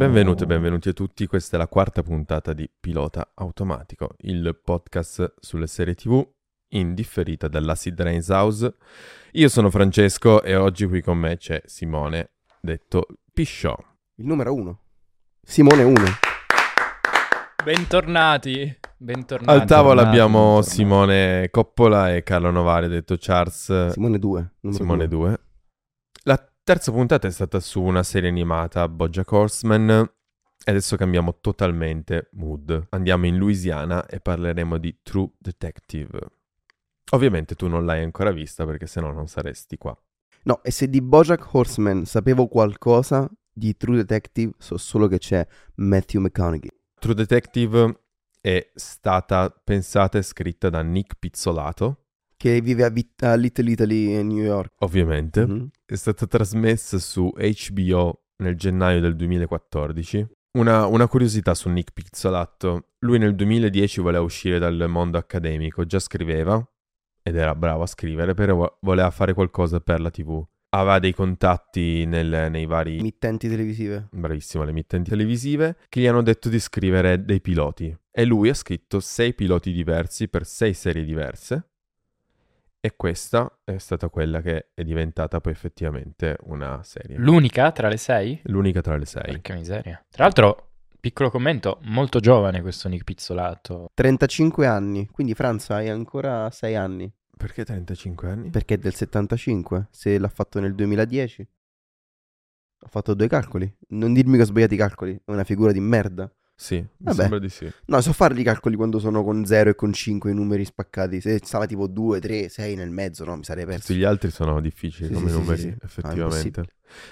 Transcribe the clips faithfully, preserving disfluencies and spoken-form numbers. Benvenute e benvenuti a tutti, questa è la quarta puntata di Pilota Automatico, il podcast sulle serie tv indifferita dalla Sidney's House. Io sono Francesco e oggi qui con me c'è Simone, detto Pisciò. Il numero uno. Simone uno. Bentornati, bentornati. Al tavolo abbiamo Simone Coppola e Carlo Novare, detto Charles. Simone due. Simone due. La terza puntata è stata su una serie animata, Bojack Horseman, e adesso cambiamo totalmente mood. Andiamo in Louisiana e parleremo di True Detective. Ovviamente tu non l'hai ancora vista perché sennò non saresti qua. No, e se di Bojack Horseman sapevo qualcosa, di True Detective so solo che c'è Matthew McConaughey. True Detective è stata pensata e scritta da Nic Pizzolatto, che vive a, Vit- a Little Italy in New York. Ovviamente. Mm-hmm. È stata trasmessa su H B O nel gennaio del duemilaquattordici. Una, una curiosità su Nic Pizzolatto. Lui nel duemiladieci voleva uscire dal mondo accademico, già scriveva, ed era bravo a scrivere, però voleva fare qualcosa per la tv. Aveva dei contatti nel, nei vari... Mittenti televisive. Bravissimo, le mittenti televisive, che gli hanno detto di scrivere dei piloti. E lui ha scritto sei piloti diversi per sei serie diverse. E questa è stata quella che è diventata poi effettivamente una serie. L'unica tra le sei? L'unica tra le sei. Porca miseria. Tra l'altro, piccolo commento, molto giovane questo Nic Pizzolatto. trentacinque anni, quindi Franza hai ancora sei anni. Perché trentacinque anni? Perché è del settantacinque, se l'ha fatto nel duemiladieci. Ho fatto due calcoli. Non dirmi che ho sbagliato i calcoli, è una figura di merda. Sì, mi Vabbè. sembra di sì. No, so fare i calcoli quando sono con zero e con cinque i numeri spaccati. Se stava tipo due, tre, sei nel mezzo, no, mi sarei perso. Tutti gli altri sono difficili sì, come sì, numeri, sì, sì. effettivamente. Ah,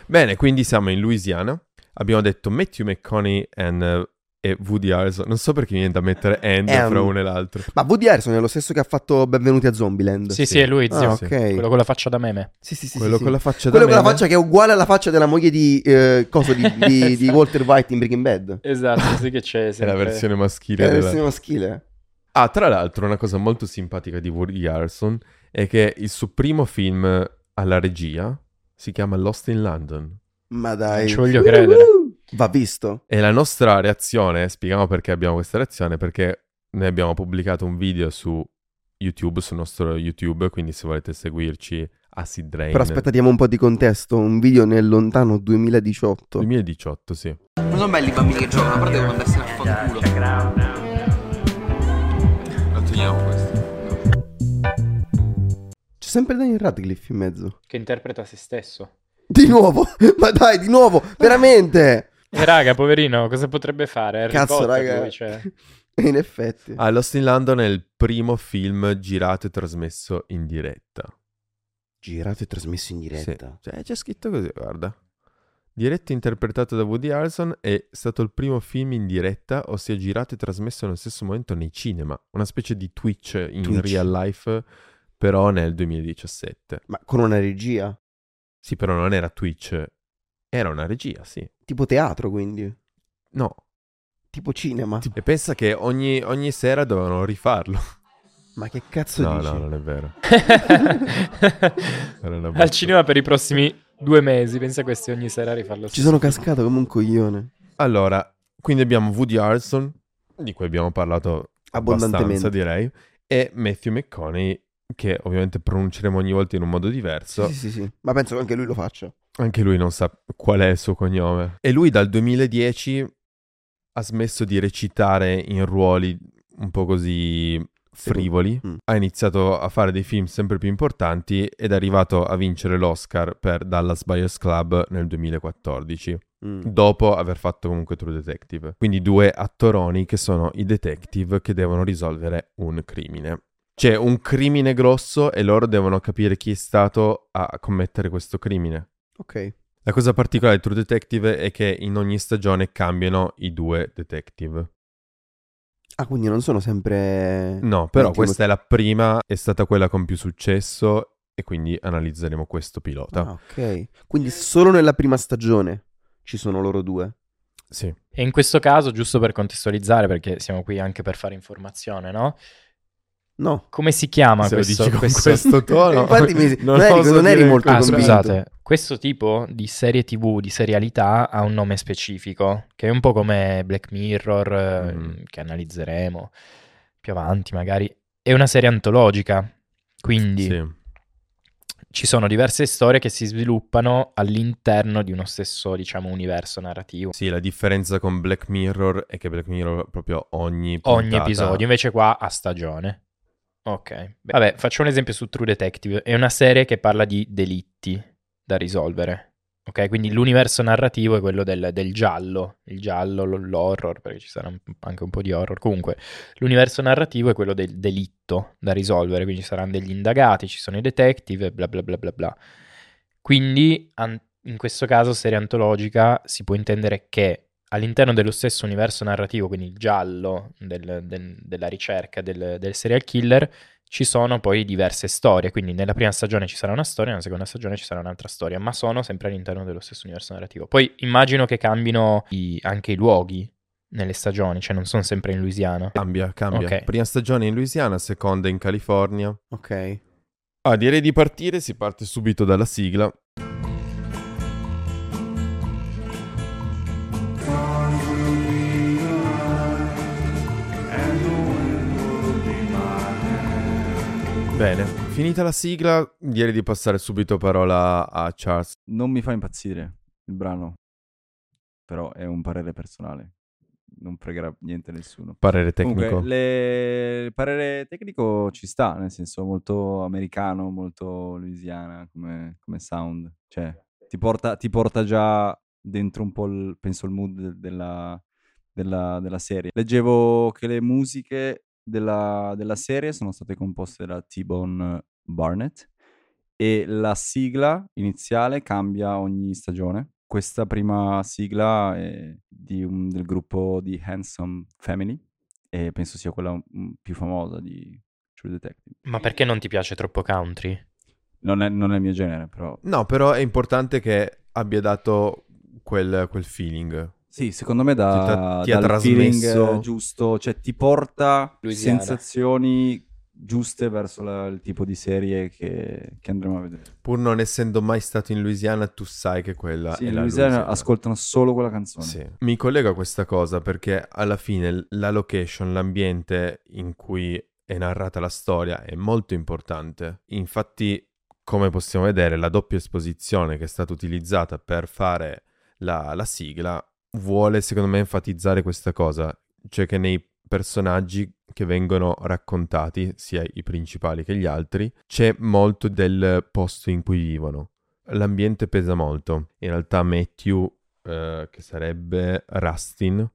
Bene, quindi siamo in Louisiana. Abbiamo detto Matthew McConaughey and, uh, e Woody Harrelson. Non so perché mi viene da mettere and um, fra uno e l'altro. Ma Woody Harrelson è lo stesso che ha fatto Benvenuti a Zombieland. Sì, sì, è lui, zio. Ah, okay. Quello con la faccia da meme. Sì, sì, sì. Quello sì, con sì. la faccia Quello da meme. Quello con la faccia che è uguale alla faccia della moglie di eh, cosa di, di, esatto. di Walter White in Breaking Bad. Esatto, sì che c'è. Sempre. È la versione maschile. È la versione della... maschile. Ah, tra l'altro una cosa molto simpatica di Woody Harrelson è che il suo primo film alla regia si chiama Lost in London. Ma dai. Non ci voglio credere. Va visto. E la nostra reazione, spieghiamo perché abbiamo questa reazione, perché noi abbiamo pubblicato un video su YouTube, sul nostro YouTube, quindi se volete seguirci a Acid Rain. Però aspetta, diamo un po' di contesto, un video nel lontano duemiladiciotto. duemiladiciotto, sì. Non sono belli i bambini che giocano, a parte devono andarsene a fanculo. Lo togliamo questo. C'è sempre Daniel Radcliffe in mezzo. Che interpreta se stesso. Di nuovo? Ma dai, di nuovo, veramente! E eh, raga, poverino, cosa potrebbe fare? Harry Cazzo, Potter, raga. Lui, cioè. In effetti. Ah, Lost in London è il primo film girato e trasmesso in diretta. Girato e trasmesso in diretta? Sì. Cioè, c'è scritto così, guarda. Diretto e interpretato da Woody Harrelson, è stato il primo film in diretta, ossia girato e trasmesso nello stesso momento nei cinema. Una specie di Twitch in Twitch. real life, però nel duemiladiciassette. Ma con una regia? Sì, però non era Twitch. Era una regia, sì. Tipo teatro, quindi? No. Tipo cinema? E pensa che ogni, ogni sera dovevano rifarlo. Ma che cazzo no, dici? No, no, non è vero. Al cinema per i prossimi due mesi, pensa a questi ogni sera rifarlo. Ci sono cascato come un coglione. Allora, quindi abbiamo Woody Harrelson, di cui abbiamo parlato abbastanza, direi, e Matthew McConaughey, che ovviamente pronunceremo ogni volta in un modo diverso. Sì, sì, sì. Ma penso che anche lui lo faccia. Anche lui non sa qual è il suo cognome. E lui dal duemiladieci ha smesso di recitare in ruoli un po' così frivoli. Mm. Ha iniziato a fare dei film sempre più importanti ed è arrivato a vincere l'Oscar per Dallas Buyers Club nel duemilaquattordici, mm. dopo aver fatto comunque True Detective. Quindi due attoroni che sono i detective che devono risolvere un crimine. C'è un crimine grosso e loro devono capire chi è stato a commettere questo crimine. Ok. La cosa particolare di True Detective è che in ogni stagione cambiano i due detective. Ah, quindi non sono sempre... No, però questa è la prima, è stata quella con più successo e quindi analizzeremo questo pilota. Ah, ok. Quindi solo nella prima stagione ci sono loro due. Sì. E in questo caso, giusto per contestualizzare, perché siamo qui anche per fare informazione, no? No. Come si chiama Se questo, lo dici con questo... questo tono? Infatti mi... non, non eri, non eri molto ah, convinto. Scusate, Questo tipo di serie tv, di serialità, ha un nome specifico, che è un po' come Black Mirror, mm. che analizzeremo più avanti magari. È una serie antologica, quindi sì. ci sono diverse storie che si sviluppano all'interno di uno stesso, diciamo, universo narrativo. Sì, la differenza con Black Mirror è che Black Mirror proprio ogni puntata... Ogni episodio, invece qua a stagione. Ok, vabbè, faccio un esempio su True Detective. È una serie che parla di delitti da risolvere, ok? Quindi l'universo narrativo è quello del, del giallo, il giallo, l'horror, perché ci sarà anche un po' di horror. Comunque, l'universo narrativo è quello del delitto da risolvere, quindi ci saranno degli indagati, ci sono i detective, bla bla bla bla bla. Quindi, an- in questo caso, serie antologica, si può intendere che all'interno dello stesso universo narrativo, quindi il giallo del, del, della ricerca del, del serial killer, ci sono poi diverse storie. Quindi nella prima stagione ci sarà una storia, nella seconda stagione ci sarà un'altra storia, ma sono sempre all'interno dello stesso universo narrativo. Poi immagino che cambino i, anche i luoghi nelle stagioni, cioè non sono sempre in Louisiana. Cambia, cambia. Okay. Prima stagione in Louisiana, seconda in California. Ok. Ah, direi di partire, si parte subito dalla sigla. Bene, finita la sigla, direi di passare subito parola a Charles. Non mi fa impazzire il brano, però è un parere personale, non fregherà niente a nessuno. Parere tecnico. Comunque, le... il parere tecnico ci sta, nel senso molto americano, molto Louisiana come, come sound, cioè ti porta, ti porta già dentro un po' il, penso il mood della, della, della serie. Leggevo che le musiche Della, della serie sono state composte da T-Bone Barnett e la sigla iniziale cambia ogni stagione. Questa prima sigla è di un, del gruppo di Handsome Family e penso sia quella più famosa di True Detective. Ma perché non ti piace troppo country? Non è, non è il mio genere, però... No, però è importante che abbia dato quel, quel feeling... Sì, secondo me da, ti, ti dal ha trasmesso... feeling giusto, cioè ti porta Louisiana. Sensazioni giuste verso la, il tipo di serie che, che andremo a vedere. Pur non essendo mai stato in Louisiana, tu sai che quella sì, è la Louisiana. Louisiana ascoltano solo quella canzone. Sì. Mi collego a questa cosa perché alla fine la location, l'ambiente in cui è narrata la storia è molto importante. Infatti, come possiamo vedere, la doppia esposizione che è stata utilizzata per fare la, la sigla vuole secondo me enfatizzare questa cosa, cioè che nei personaggi che vengono raccontati, sia i principali che gli altri, c'è molto del posto in cui vivono. L'ambiente pesa molto. In realtà Matthew, eh, che sarebbe Rustin,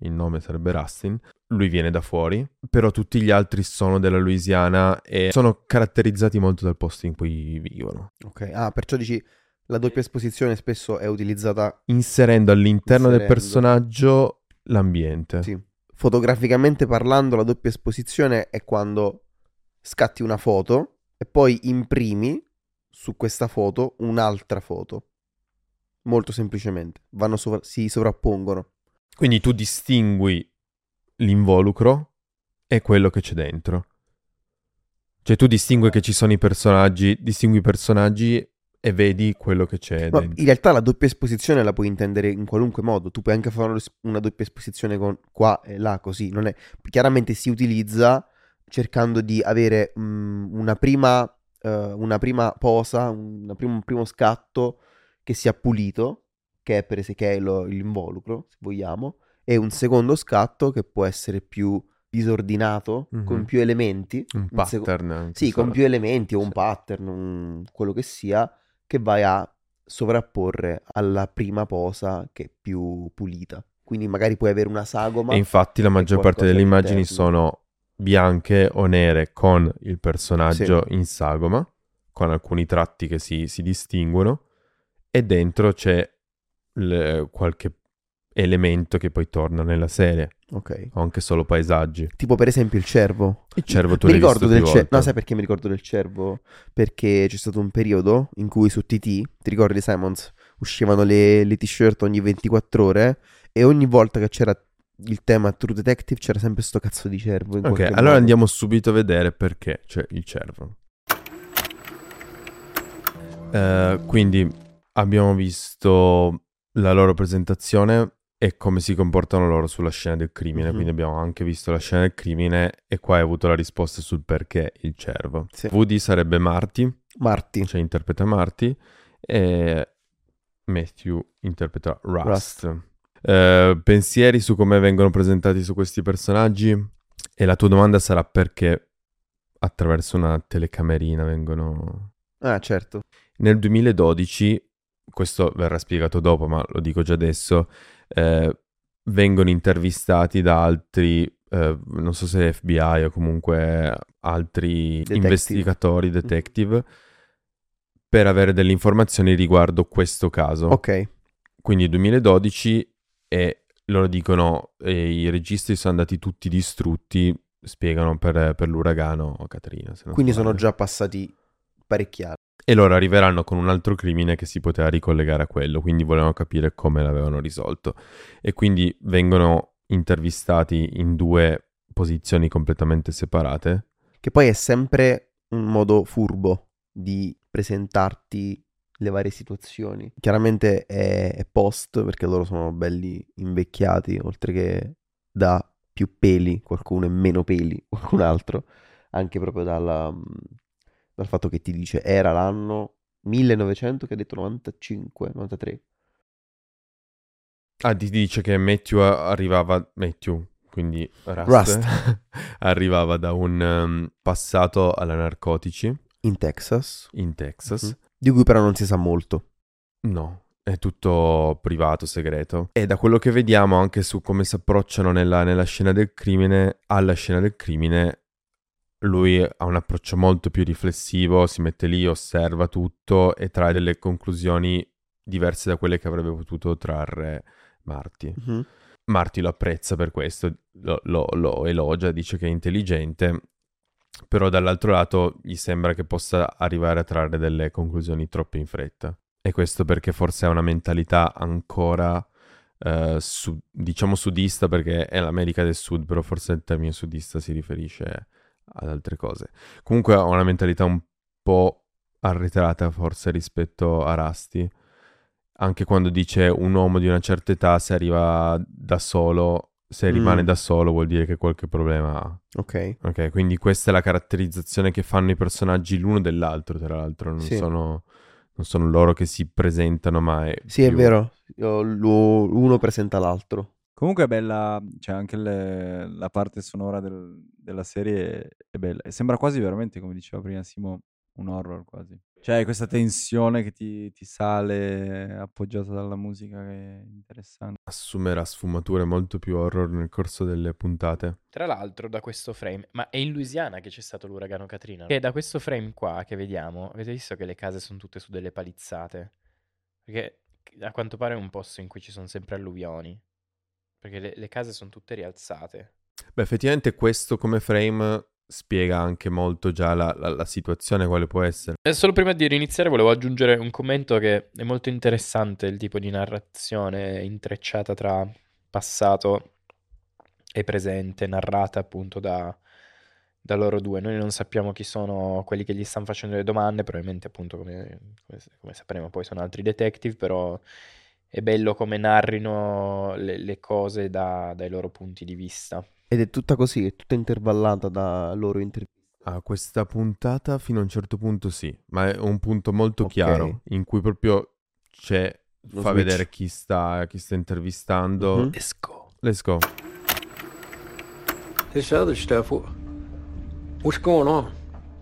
il nome sarebbe Rustin, lui viene da fuori, però tutti gli altri sono della Louisiana e sono caratterizzati molto dal posto in cui vivono. Ok, ah, perciò dici... La doppia esposizione spesso è utilizzata... Inserendo all'interno inserendo. del personaggio l'ambiente. Sì. Fotograficamente parlando, la doppia esposizione è quando scatti una foto e poi imprimi su questa foto un'altra foto. Molto semplicemente. Vanno sovra- si sovrappongono. Quindi tu distingui l'involucro e quello che c'è dentro. Cioè tu distingui che ci sono i personaggi, distingui i personaggi... e vedi quello che c'è dentro. No, in realtà la doppia esposizione la puoi intendere in qualunque modo. Tu puoi anche fare una doppia esposizione con qua e là, così. Non è... Chiaramente si utilizza cercando di avere mh, una prima uh, una prima posa, una prim- un primo scatto che sia pulito, che è per esempio lo, l'involucro, se vogliamo, e un secondo scatto che può essere più disordinato, mm-hmm. con più elementi. Un pattern. Un sec- sì, con più elementi o un sì. pattern, un... quello che sia, che vai a sovrapporre alla prima posa che è più pulita. Quindi magari puoi avere una sagoma. E infatti la maggior parte delle immagini sono bianche o nere con il personaggio sì. in sagoma, con alcuni tratti che si, si distinguono, e dentro c'è le, qualche elemento che poi torna nella serie. Ok. O anche solo paesaggi. Tipo per esempio il cervo. Il cervo tu mi l'hai ricordo visto del cervo. No, sai perché mi ricordo del cervo? Perché c'è stato un periodo in cui su T T, ti ricordi Simons, uscivano le, le t-shirt ogni ventiquattro ore e ogni volta che c'era il tema True Detective c'era sempre sto cazzo di cervo. In ok, allora modo. Andiamo subito a vedere perché c'è il cervo. Uh, quindi abbiamo visto la loro presentazione e come si comportano loro sulla scena del crimine, mm-hmm. quindi abbiamo anche visto la scena del crimine e qua hai avuto la risposta sul perché il cervo. Sì. Woody sarebbe Marty, Marty. Cioè interpreta Marty, e Matthew interpreta Rust. Rust. Eh, pensieri su come vengono presentati su questi personaggi? E la tua domanda sarà perché attraverso una telecamerina vengono... Ah, certo. Nel duemiladodici... questo verrà spiegato dopo, ma lo dico già adesso, eh, vengono intervistati da altri, eh, non so se F B I o comunque altri detective. investigatori, detective, mm. per avere delle informazioni riguardo questo caso. Ok. Quindi duemiladodici e loro dicono, e i registri sono andati tutti distrutti, spiegano per, per l'uragano Katrina. Se non Quindi sono male. Già passati parecchi anni. E loro arriveranno con un altro crimine che si poteva ricollegare a quello, quindi volevano capire come l'avevano risolto. E quindi vengono intervistati in due posizioni completamente separate. Che poi è sempre un modo furbo di presentarti le varie situazioni. Chiaramente è, è post, perché loro sono belli invecchiati, oltre che da più peli, qualcuno e meno peli, qualcun altro, anche proprio dalla... dal fatto che ti dice era l'anno millenovecento, che ha detto novantacinque novantatré. Ah, ti dice che Matthew arrivava, Matthew, quindi Rust, Rust. arrivava da un um, passato alla narcotici. In Texas. In Texas. Mm-hmm. Di cui però non si sa molto. No, è tutto privato, segreto. E da quello che vediamo anche su come si approcciano nella, nella scena del crimine, alla scena del crimine... Lui ha un approccio molto più riflessivo, si mette lì, osserva tutto e trae delle conclusioni diverse da quelle che avrebbe potuto trarre Marty. Mm-hmm. Marty lo apprezza per questo, lo, lo, lo elogia, dice che è intelligente, però dall'altro lato gli sembra che possa arrivare a trarre delle conclusioni troppo in fretta. E questo perché forse ha una mentalità ancora... Uh, su, diciamo sudista, perché è l'America del Sud, però forse il termine sudista si riferisce... ad altre cose. Comunque ho una mentalità un po' arretrata forse rispetto a Rusty, anche quando dice un uomo di una certa età se arriva da solo, se rimane mm. da solo vuol dire che qualche problema ha. Ok. Ok, quindi questa è la caratterizzazione che fanno i personaggi l'uno dell'altro, tra l'altro non sì. sono non sono loro che si presentano, ma è Sì, più... è vero. Uno presenta l'altro. Comunque è bella, cioè anche le, la parte sonora del, della serie è bella. E sembra quasi veramente, come diceva prima Simo, un horror quasi. Cioè questa tensione che ti, ti sale appoggiata dalla musica, che è interessante. Assumerà sfumature molto più horror nel corso delle puntate. Tra l'altro da questo frame, ma è in Louisiana che c'è stato l'uragano Katrina. E da questo frame qua che vediamo, avete visto che le case sono tutte su delle palizzate? Perché a quanto pare è un posto in cui ci sono sempre alluvioni. Perché le, le case sono tutte rialzate. Beh, effettivamente questo come frame spiega anche molto già la, la, la situazione, quale può essere. E solo prima di iniziare volevo aggiungere un commento che è molto interessante, il tipo di narrazione intrecciata tra passato e presente, narrata appunto da, da loro due. Noi non sappiamo chi sono quelli che gli stanno facendo le domande, probabilmente appunto come, come, come sapremo poi sono altri detective, però... È bello come narrino le, le cose da, dai loro punti di vista. Ed è tutta così, è tutta intervallata da loro interviste. Ah, questa puntata fino a un certo punto sì, ma è un punto molto okay. chiaro, in cui proprio c'è, Lo fa switch. vedere chi sta, chi sta intervistando. Mm-hmm. Let's go. Let's go. This other stuff, what's going on?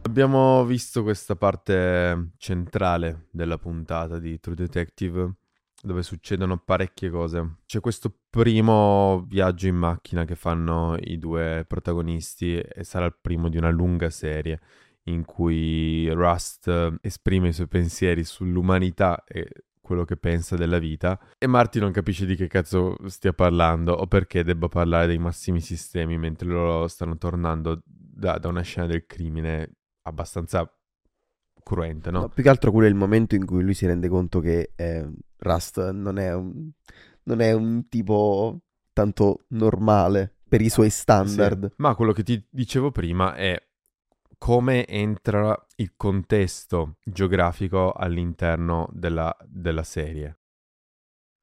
Abbiamo visto questa parte centrale della puntata di True Detective, dove succedono parecchie cose. C'è questo primo viaggio in macchina che fanno i due protagonisti e sarà il primo di una lunga serie in cui Rust esprime i suoi pensieri sull'umanità e quello che pensa della vita, e Marty non capisce di che cazzo stia parlando o perché debba parlare dei massimi sistemi mentre loro stanno tornando da, da una scena del crimine abbastanza cruente, no? no? Più che altro quello è il momento in cui lui si rende conto che eh, Rust non è un, non è un tipo tanto normale per i suoi standard. Sì. Ma quello che ti dicevo prima è come entra il contesto geografico all'interno della, della serie.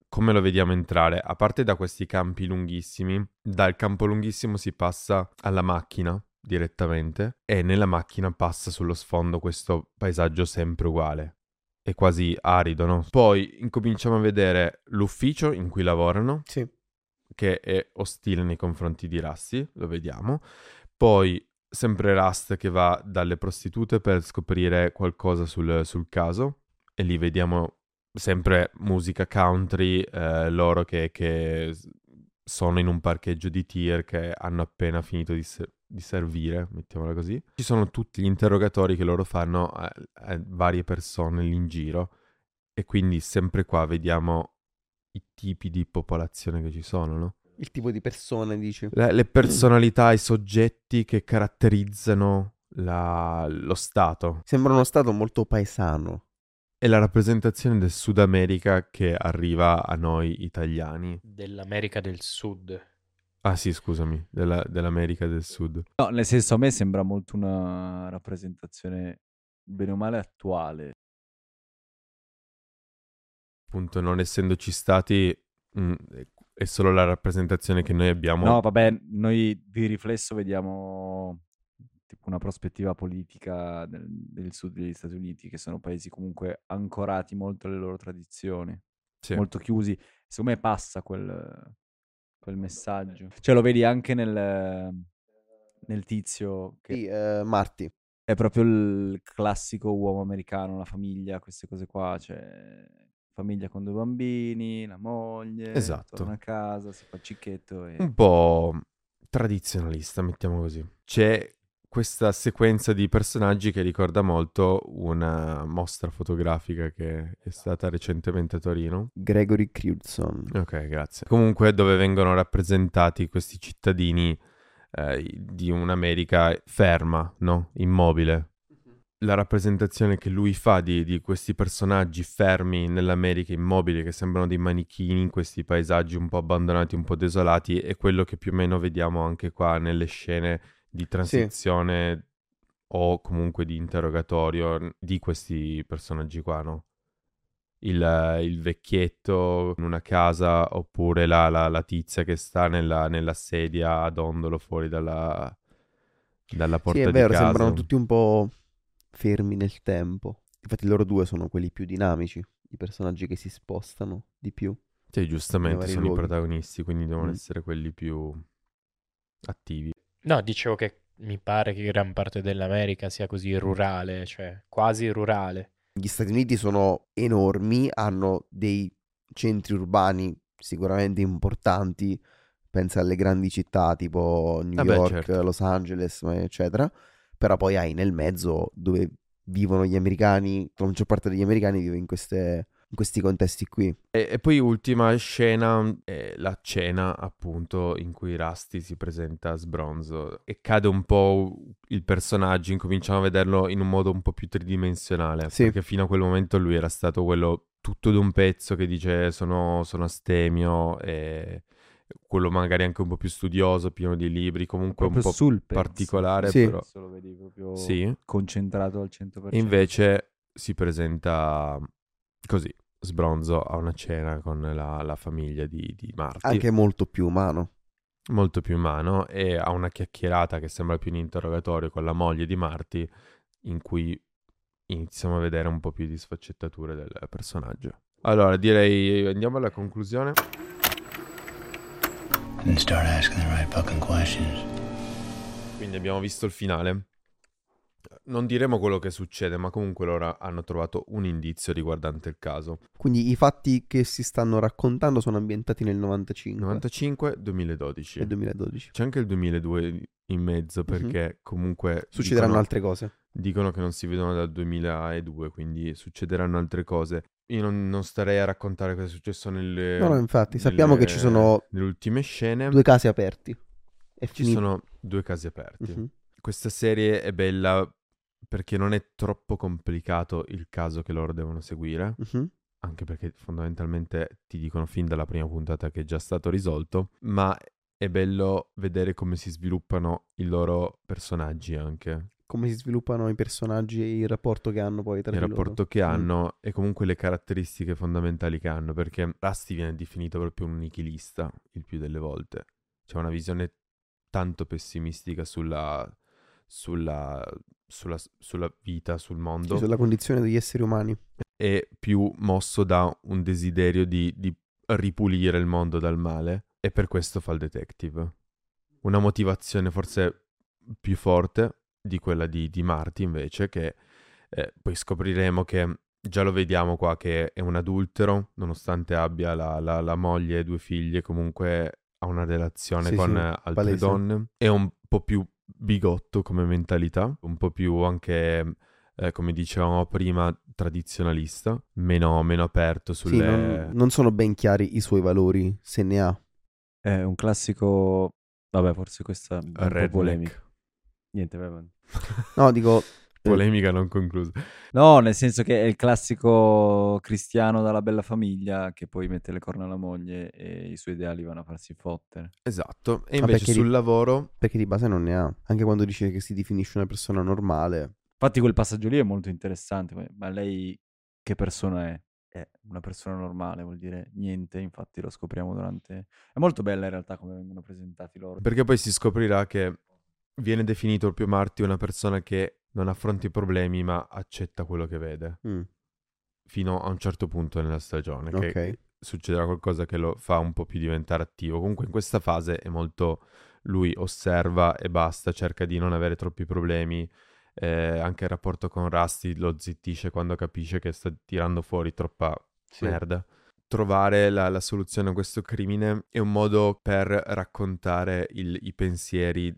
Come lo vediamo entrare? A parte da questi campi lunghissimi, dal campo lunghissimo si passa alla macchina direttamente e nella macchina passa sullo sfondo questo paesaggio sempre uguale. È quasi arido, no? Poi incominciamo a vedere l'ufficio in cui lavorano, sì, che è ostile nei confronti di Rusty, lo vediamo. Poi sempre Rust che va dalle prostitute per scoprire qualcosa sul, sul caso e lì vediamo sempre musica country, eh, loro che, che sono in un parcheggio di tir che hanno appena finito di, ser- di servire, mettiamola così. Ci sono tutti gli interrogatori che loro fanno a, a varie persone lì in giro e quindi sempre qua vediamo i tipi di popolazione che ci sono, no? Il tipo di persone, dici? Le, le personalità, i soggetti che caratterizzano la, lo Stato. Sembra uno Stato molto paesano. È la rappresentazione del Sud America che arriva a noi italiani. Dell'America del Sud. Ah sì, scusami, della, dell'America del Sud. No, nel senso a me sembra molto una rappresentazione bene o male attuale. Appunto, non essendoci stati... Mh, è solo la rappresentazione che noi abbiamo. No, vabbè, noi di riflesso vediamo tipo una prospettiva politica del, del sud degli Stati Uniti, che sono paesi comunque ancorati molto alle loro tradizioni, sì, molto chiusi. Secondo me passa quel, quel messaggio. Cioè lo vedi anche nel, nel tizio che... Sì, uh, Marty. È proprio il classico uomo americano, la famiglia, queste cose qua, cioè... famiglia con due bambini, la moglie, esatto, torna a casa, si fa il cicchetto. E... un po' tradizionalista, mettiamo così. C'è questa sequenza di personaggi che ricorda molto una mostra fotografica che è stata recentemente a Torino. Gregory Crewdson. Ok, grazie. Comunque dove vengono rappresentati questi cittadini eh, di un'America ferma, no? Immobile. La rappresentazione che lui fa di, di questi personaggi fermi nell'America immobile che sembrano dei manichini in questi paesaggi un po' abbandonati, un po' desolati, è quello che più o meno vediamo anche qua nelle scene di transizione, sì, o comunque di interrogatorio di questi personaggi qua, no? Il, il vecchietto in una casa oppure la, la, la tizia che sta nella, nella sedia ad ondolo fuori dalla, dalla porta di casa. Sì, è vero, sembrano tutti un po' fermi nel tempo. Infatti loro due sono quelli più dinamici, i personaggi che si spostano di più. Sì, giustamente sono luoghi. I protagonisti, quindi devono mm. essere quelli più attivi. No, dicevo che mi pare che gran parte dell'America sia così rurale, cioè quasi rurale. Gli Stati Uniti sono enormi, hanno dei centri urbani sicuramente importanti, pensa alle grandi città tipo New ah, York, beh, certo. Los Angeles, eccetera. Però poi hai nel mezzo dove vivono gli americani, la maggior parte degli americani vive in, queste, in questi contesti qui. E, e poi ultima scena, è la cena appunto in cui Rusty si presenta sbronzo e cade un po' il personaggio, incominciamo a vederlo in un modo un po' più tridimensionale, sì, perché fino a quel momento lui era stato quello tutto d'un pezzo che dice sono, sono astemio e... quello magari anche un po' più studioso, pieno di libri, comunque un po' sul particolare, sì, però lo vedi proprio sì, concentrato al cento per cento. E invece si presenta così, sbronzo a una cena con la, la famiglia di, di Marty. Anche molto più umano. Molto più umano e ha una chiacchierata che sembra più un interrogatorio con la moglie di Marty, in cui iniziamo a vedere un po' più di sfaccettature del personaggio. Allora direi andiamo alla conclusione. Quindi abbiamo visto il finale. Non diremo quello che succede, ma comunque loro hanno trovato un indizio riguardante il caso. Quindi i fatti che si stanno raccontando sono ambientati nel novantacinque. novantacinque, duemiladodici. E duemiladodici. C'è anche il duemiladue in mezzo perché mm-hmm. comunque... Succederanno dicono, altre cose. Dicono che non si vedono dal duemiladue, quindi succederanno altre cose. Io non, non starei a raccontare cosa è successo nelle... No, no, infatti, sappiamo nelle, che ci sono... Nelle ultime scene... Due casi aperti. E ci sono due casi aperti. Uh-huh. Questa serie è bella perché non è troppo complicato il caso che loro devono seguire, uh-huh. anche perché fondamentalmente ti dicono fin dalla prima puntata che è già stato risolto, ma è bello vedere come si sviluppano i loro personaggi anche. come si sviluppano i personaggi e il rapporto che hanno poi tra il loro. Il rapporto che hanno e comunque le caratteristiche fondamentali che hanno, perché Rusty viene definito proprio un nichilista il più delle volte. C'è una visione tanto pessimistica sulla, sulla, sulla, sulla vita, sul mondo. Cioè, sulla condizione degli esseri umani. È più mosso da un desiderio di, di ripulire il mondo dal male e per questo fa il detective. Una motivazione forse più forte di quella di, di Marty invece, che eh, poi scopriremo che già lo vediamo qua che è un adultero, nonostante abbia la, la, la moglie e due figlie, comunque ha una relazione sì, con sì, altre palese. donne. È un po' più bigotto come mentalità, un po' più anche, eh, come dicevamo prima, tradizionalista, meno, meno aperto sulle... Sì, non, non sono ben chiari i suoi valori, se ne ha. È un classico... Vabbè, forse questa è un po' polemica. Niente, vabbè. No, dico... polemica non conclusa. No, nel senso che è il classico cristiano dalla bella famiglia che poi mette le corna alla moglie e i suoi ideali vanno a farsi fottere. Esatto. E invece ah, sul li... lavoro... Perché di base non ne ha. Anche quando dice che si definisce una persona normale. Infatti quel passaggio lì è molto interessante. Ma lei che persona è? È una persona normale, vuol dire niente, infatti lo scopriamo durante... È molto bella in realtà come vengono presentati loro. Perché poi si scoprirà che viene definito proprio Marty una persona che non affronta i problemi ma accetta quello che vede. Mm. Fino a un certo punto nella stagione, che okay. succederà qualcosa che lo fa un po' più diventare attivo. Comunque in questa fase è molto... Lui osserva e basta, cerca di non avere troppi problemi. Eh, anche il rapporto con Rusty lo zittisce quando capisce che sta tirando fuori troppa sì. merda. Trovare la, la soluzione a questo crimine è un modo per raccontare il, i pensieri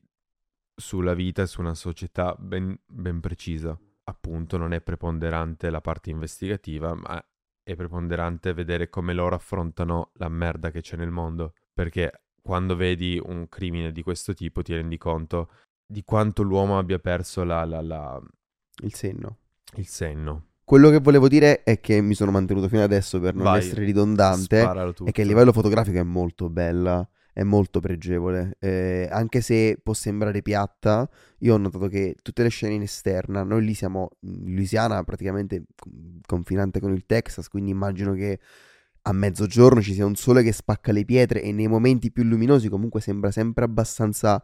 sulla vita e su una società ben, ben precisa. Appunto, non è preponderante la parte investigativa, ma è preponderante vedere come loro affrontano la merda che c'è nel mondo, perché quando vedi un crimine di questo tipo ti rendi conto di quanto l'uomo abbia perso la, la, la... il senno. Il senno. Quello che volevo dire è che mi sono mantenuto fino adesso per non Vai, essere ridondante, è che il livello fotografico è molto bella, è molto pregevole, eh, anche se può sembrare piatta. Io ho notato che tutte le scene in esterna, noi lì siamo in Louisiana, praticamente confinante con il Texas, quindi immagino che a mezzogiorno ci sia un sole che spacca le pietre e nei momenti più luminosi comunque sembra sempre abbastanza...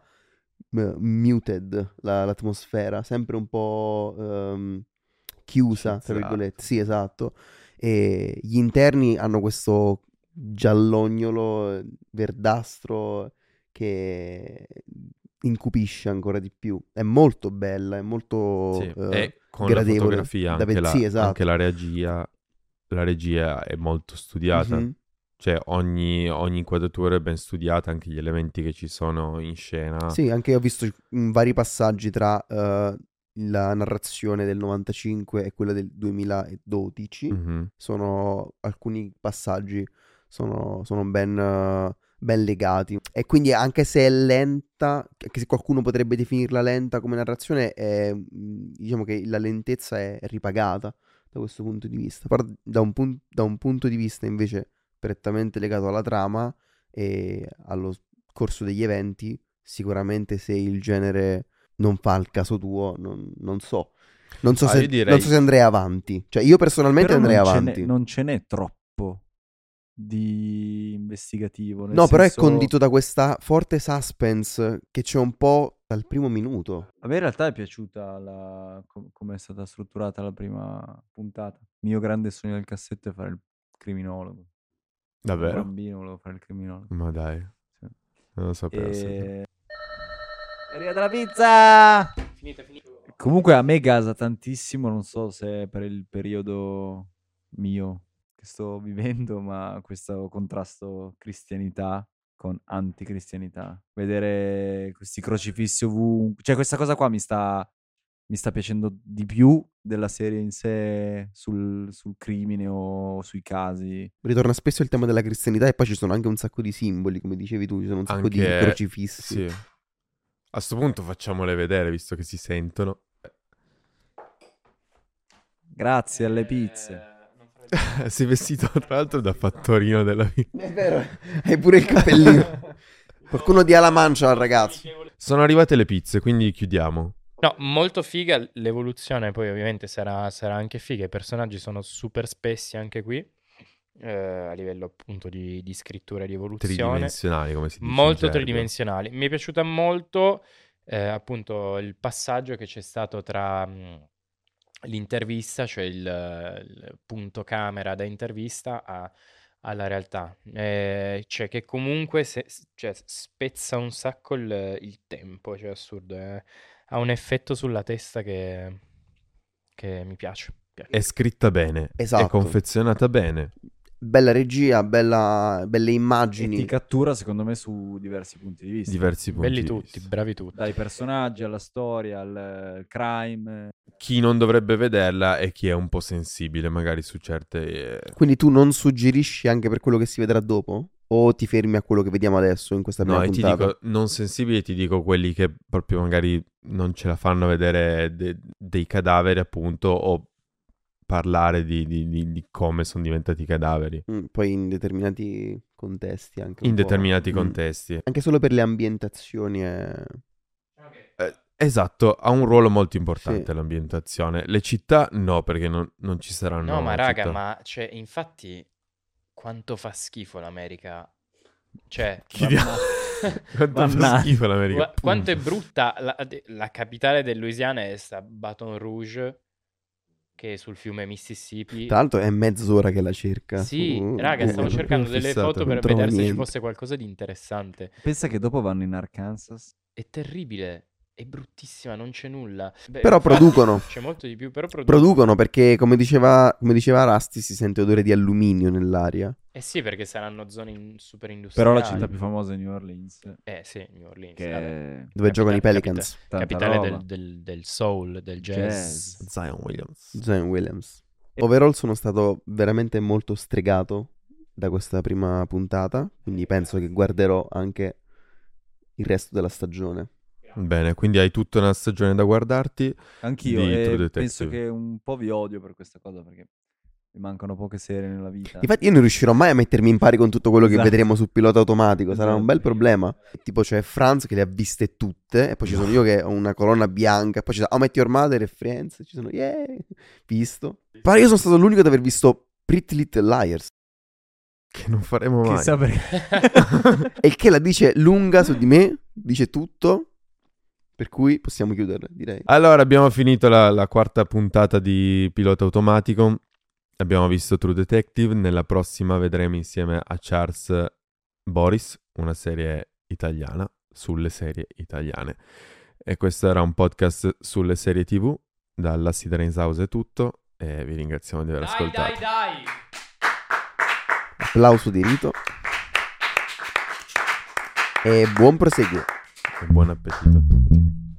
muted la, l'atmosfera, sempre un po' um, chiusa, tra virgolette. Sì, esatto. E gli interni hanno questo giallognolo verdastro che incupisce ancora di più. È molto bella, è molto sì, uh, e con gradevole. La fotografia anche, da... la, sì, esatto. anche la regia la regia è molto studiata. Mm-hmm. Cioè ogni, ogni inquadratura è ben studiata, anche gli elementi che ci sono in scena. Sì, anche ho visto vari passaggi tra uh, la narrazione del novantacinque e quella del duemiladodici. Mm-hmm. Sono alcuni passaggi, sono, sono ben, uh, ben legati. E quindi anche se è lenta, che se qualcuno potrebbe definirla lenta come narrazione, è, diciamo che la lentezza è ripagata da questo punto di vista. Però da un, pun- da un punto di vista invece... prettamente legato alla trama e allo corso degli eventi, sicuramente se il genere non fa il caso tuo, non, non so. Non so, ah, se, direi... non so se andrei avanti. Cioè io personalmente però andrei non avanti. Ce n'è, non ce n'è troppo di investigativo. Nel no, senso... però è condito da questa forte suspense che c'è un po' dal primo minuto. A me in realtà è piaciuta la... come è stata strutturata la prima puntata. Il mio grande sogno del cassetto è fare il criminologo. Davvero? Un bambino volevo fare il criminologo. Ma dai, sì. Non lo sapevo. E... è arrivata la pizza! Finita, finita. Comunque a me gasa tantissimo, non so se è per il periodo mio che sto vivendo, ma questo contrasto cristianità con anticristianità. Vedere questi crocifissi ovunque. Cioè questa cosa qua mi sta... mi sta piacendo di più della serie in sé sul, sul crimine o sui casi. Ritorna spesso il tema della cristianità e poi ci sono anche un sacco di simboli, come dicevi tu, ci sono un sacco anche... di crocifissi. Sì. A sto punto facciamole vedere, visto che si sentono. Grazie alle pizze. Eh, si è vestito tra l'altro da fattorino della vita. È vero, hai pure il cappellino. Qualcuno dia la mancia al ragazzo. Sono arrivate le pizze, quindi chiudiamo. No, molto figa. L'evoluzione poi ovviamente sarà, sarà anche figa. I personaggi sono super spessi anche qui, eh, a livello appunto di, di scrittura e di evoluzione. Tridimensionali, come si dice. Molto tridimensionali. Mi è piaciuta molto eh, appunto il passaggio che c'è stato tra mh, l'intervista, cioè il, il punto camera da intervista a, alla realtà. Eh, cioè che comunque se, cioè, spezza un sacco il, il tempo, cioè assurdo, eh. Ha un effetto sulla testa che, che mi piace, piace. È scritta bene, esatto. È confezionata bene. Bella regia, bella, belle immagini. E ti cattura secondo me su diversi punti di vista. Diversi punti Belli di tutti, vista. bravi tutti. Dai personaggi alla storia, al crime. Chi non dovrebbe vederla è chi è un po' sensibile magari su certe... Quindi tu non suggerisci anche per quello che si vedrà dopo? O ti fermi a quello che vediamo adesso in questa prima no, puntata? No, ti dico, non sensibili, ti dico quelli che proprio magari non ce la fanno vedere de- dei cadaveri, appunto, o parlare di, di, di, di come sono diventati cadaveri. Mm, poi in determinati contesti anche. In determinati po'. contesti. Mm. Anche solo per le ambientazioni è... Okay. Eh, esatto, ha un ruolo molto importante sì. l'ambientazione. Le città no, perché non, non ci saranno No, ma raga, città. ma cioè, infatti... Quanto fa schifo l'America. Cioè, vanno... Quanto fa schifo l'America. Punto. Quanto è brutta la, la capitale del Louisiana è sta Baton Rouge, che è sul fiume Mississippi. Tra l'altro è mezz'ora che la cerca. Sì, uh, raga, stavo uh, cercando delle fissato, foto per vedere niente. se ci fosse qualcosa di interessante. Pensa che dopo vanno in Arkansas. È terribile. È bruttissima, non c'è nulla. Beh, però infatti, producono. C'è molto di più, però producono. Producono perché, come diceva, come diceva Rusty, si sente odore di alluminio nell'aria. Eh sì, perché saranno zone in, super industriali. Però la città più famosa è New Orleans. Eh sì, New Orleans. Che... Dove capita- giocano i Pelicans. Capita- capitale del, del, del soul, del jazz. jazz. Zion Williams. Zion Williams. E... Overall sono stato veramente molto stregato da questa prima puntata, quindi penso che guarderò anche il resto della stagione. Bene, quindi hai tutta una stagione da guardarti. Anch'io, e penso che un po' vi odio per questa cosa, perché mi mancano poche serie nella vita. Infatti io non riuscirò mai a mettermi in pari con tutto quello esatto. che vedremo su Pilota Automatico, esatto. sarà un bel problema. Tipo c'è Franz che le ha viste tutte, e poi ci sono io che ho una colonna bianca, e poi ci sono Oh Met Your Mother e Friends, ci sono yeah, visto. Però io sono stato l'unico ad aver visto Pretty Little Liars. Che non faremo mai. Chissà perché. E il che la dice lunga su di me, dice tutto. Per cui possiamo chiuderla, direi. Allora, abbiamo finito la, la quarta puntata di Pilota Automatico. Abbiamo visto True Detective. Nella prossima vedremo insieme a Charles Boris, una serie italiana sulle serie italiane. E questo era un podcast sulle serie tivù. Dalla Siderens House è tutto. E vi ringraziamo di aver dai, ascoltato. Dai, dai, applauso di rito. E buon proseguo. E buon appetito a tutti.